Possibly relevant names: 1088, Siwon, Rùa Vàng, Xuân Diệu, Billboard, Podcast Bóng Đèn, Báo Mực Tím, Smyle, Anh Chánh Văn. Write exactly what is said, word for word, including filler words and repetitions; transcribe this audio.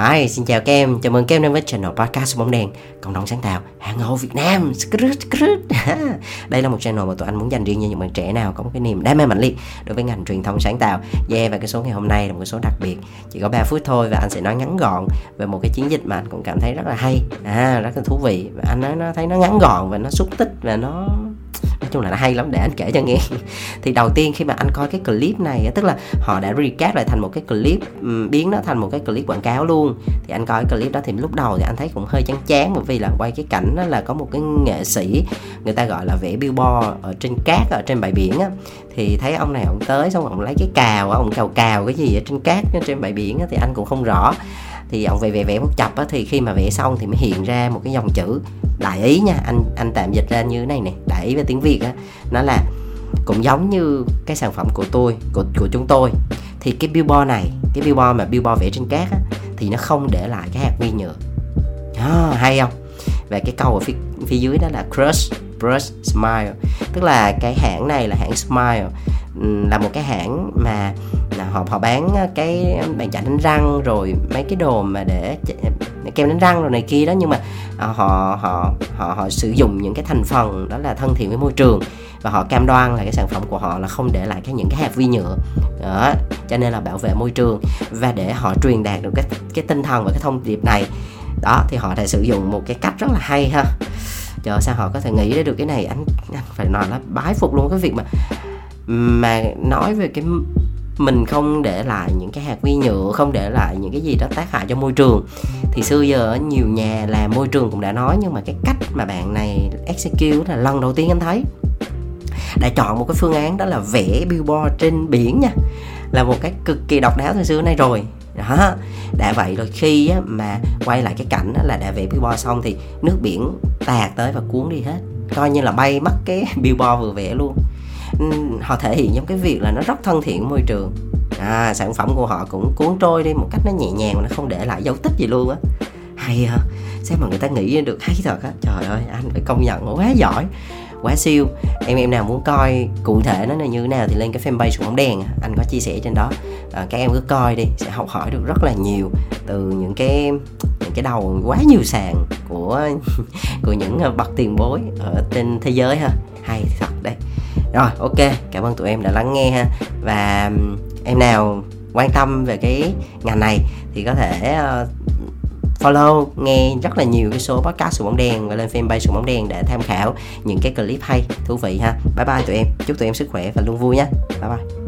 Hi, xin chào các em, chào mừng các em đến với channel Podcast Bóng Đèn, cộng đồng sáng tạo hàng ngầu Việt Nam. Đây là một channel mà tụi anh muốn dành riêng cho những bạn trẻ nào có một cái niềm đam mê mạnh liệt đối với ngành truyền thông sáng tạo. Yeah, và cái số ngày hôm nay là một cái số đặc biệt, chỉ có ba phút thôi, và anh sẽ nói ngắn gọn về một cái chiến dịch mà anh cũng cảm thấy rất là hay, à, rất là thú vị. Và anh nói, nó thấy nó ngắn gọn và nó xúc tích và nó... nói chung là nó hay lắm, để anh kể cho nghe. Thì đầu tiên khi mà anh coi cái clip này, tức là họ đã recap lại thành một cái clip, biến nó thành một cái clip quảng cáo luôn. Thì anh coi cái clip đó thì lúc đầu thì anh thấy cũng hơi chán chán, bởi vì là quay cái cảnh đó là có một cái nghệ sĩ, người ta gọi là vẽ billboard ở trên cát, ở trên bãi biển á. Thì thấy ông này ông tới xong ông lấy cái cào, ông cào cào cái gì ở trên cát, trên bãi biển á, thì anh cũng không rõ. Thì ông vẽ vẽ vẽ một chập á, thì khi mà vẽ xong thì mới hiện ra một cái dòng chữ đại ý nha, anh anh tạm dịch ra như thế này nè, đại ý về tiếng Việt á, nó là cũng giống như cái sản phẩm của tôi, của của chúng tôi. Thì cái billboard này, cái billboard mà billboard vẽ trên cát á, thì nó không để lại cái hạt vi nhựa. À, hay không? Và cái câu ở phía phía dưới đó là crush, brush, smile. Tức là cái hãng này là hãng Smyle, là một cái hãng mà họ họ bán cái bàn chải đánh răng rồi mấy cái đồ mà để kem đánh răng rồi này kia đó, nhưng mà họ họ họ họ sử dụng những cái thành phần đó là thân thiện với môi trường, và họ cam đoan là cái sản phẩm của họ là không để lại cái những cái hạt vi nhựa đó, cho nên là bảo vệ môi trường. Và để họ truyền đạt được cái cái tinh thần và cái thông điệp này đó, thì họ đã sử dụng một cái cách rất là hay ha. Trời, sao họ có thể nghĩ ra được cái này, anh, anh phải nói là bái phục luôn. Cái việc mà mà nói về cái mình không để lại những cái hạt vi nhựa, không để lại những cái gì đó tác hại cho môi trường, thì xưa giờ nhiều nhà làm môi trường cũng đã nói, nhưng mà cái cách mà bạn này execute là lần đầu tiên anh thấy. Đã chọn một cái phương án đó là vẽ billboard trên biển nha, là một cái cực kỳ độc đáo từ xưa nay rồi đó. Đã vậy rồi khi á, mà quay lại cái cảnh á, là đã vẽ billboard xong thì nước biển tạt tới và cuốn đi hết, coi như là bay mất cái billboard vừa vẽ luôn. Họ thể hiện trong cái việc là nó rất thân thiện môi trường, à, sản phẩm của họ cũng cuốn trôi đi một cách nó nhẹ nhàng mà nó không để lại dấu tích gì luôn á. Hay hả? Sao mà người ta nghĩ được hay thật á. Trời ơi, anh phải công nhận quá giỏi, quá siêu. Em em nào muốn coi cụ thể nó là như thế nào thì lên cái fanpage của Bóng Đèn, anh có chia sẻ trên đó, à, các em cứ coi đi, sẽ học hỏi được rất là nhiều từ những cái những cái đầu quá nhiều sàn của của những bậc tiền bối ở trên thế giới ha. Hay thật đấy. Rồi, ok, cảm ơn tụi em đã lắng nghe ha. Và em nào quan tâm về cái ngành này thì có thể uh, follow, nghe rất là nhiều cái số podcast Sự Bóng Đèn và lên fanpage Sự Bóng Đèn để tham khảo những cái clip hay, thú vị ha. Bye bye tụi em, chúc tụi em sức khỏe và luôn vui nhé. Bye bye.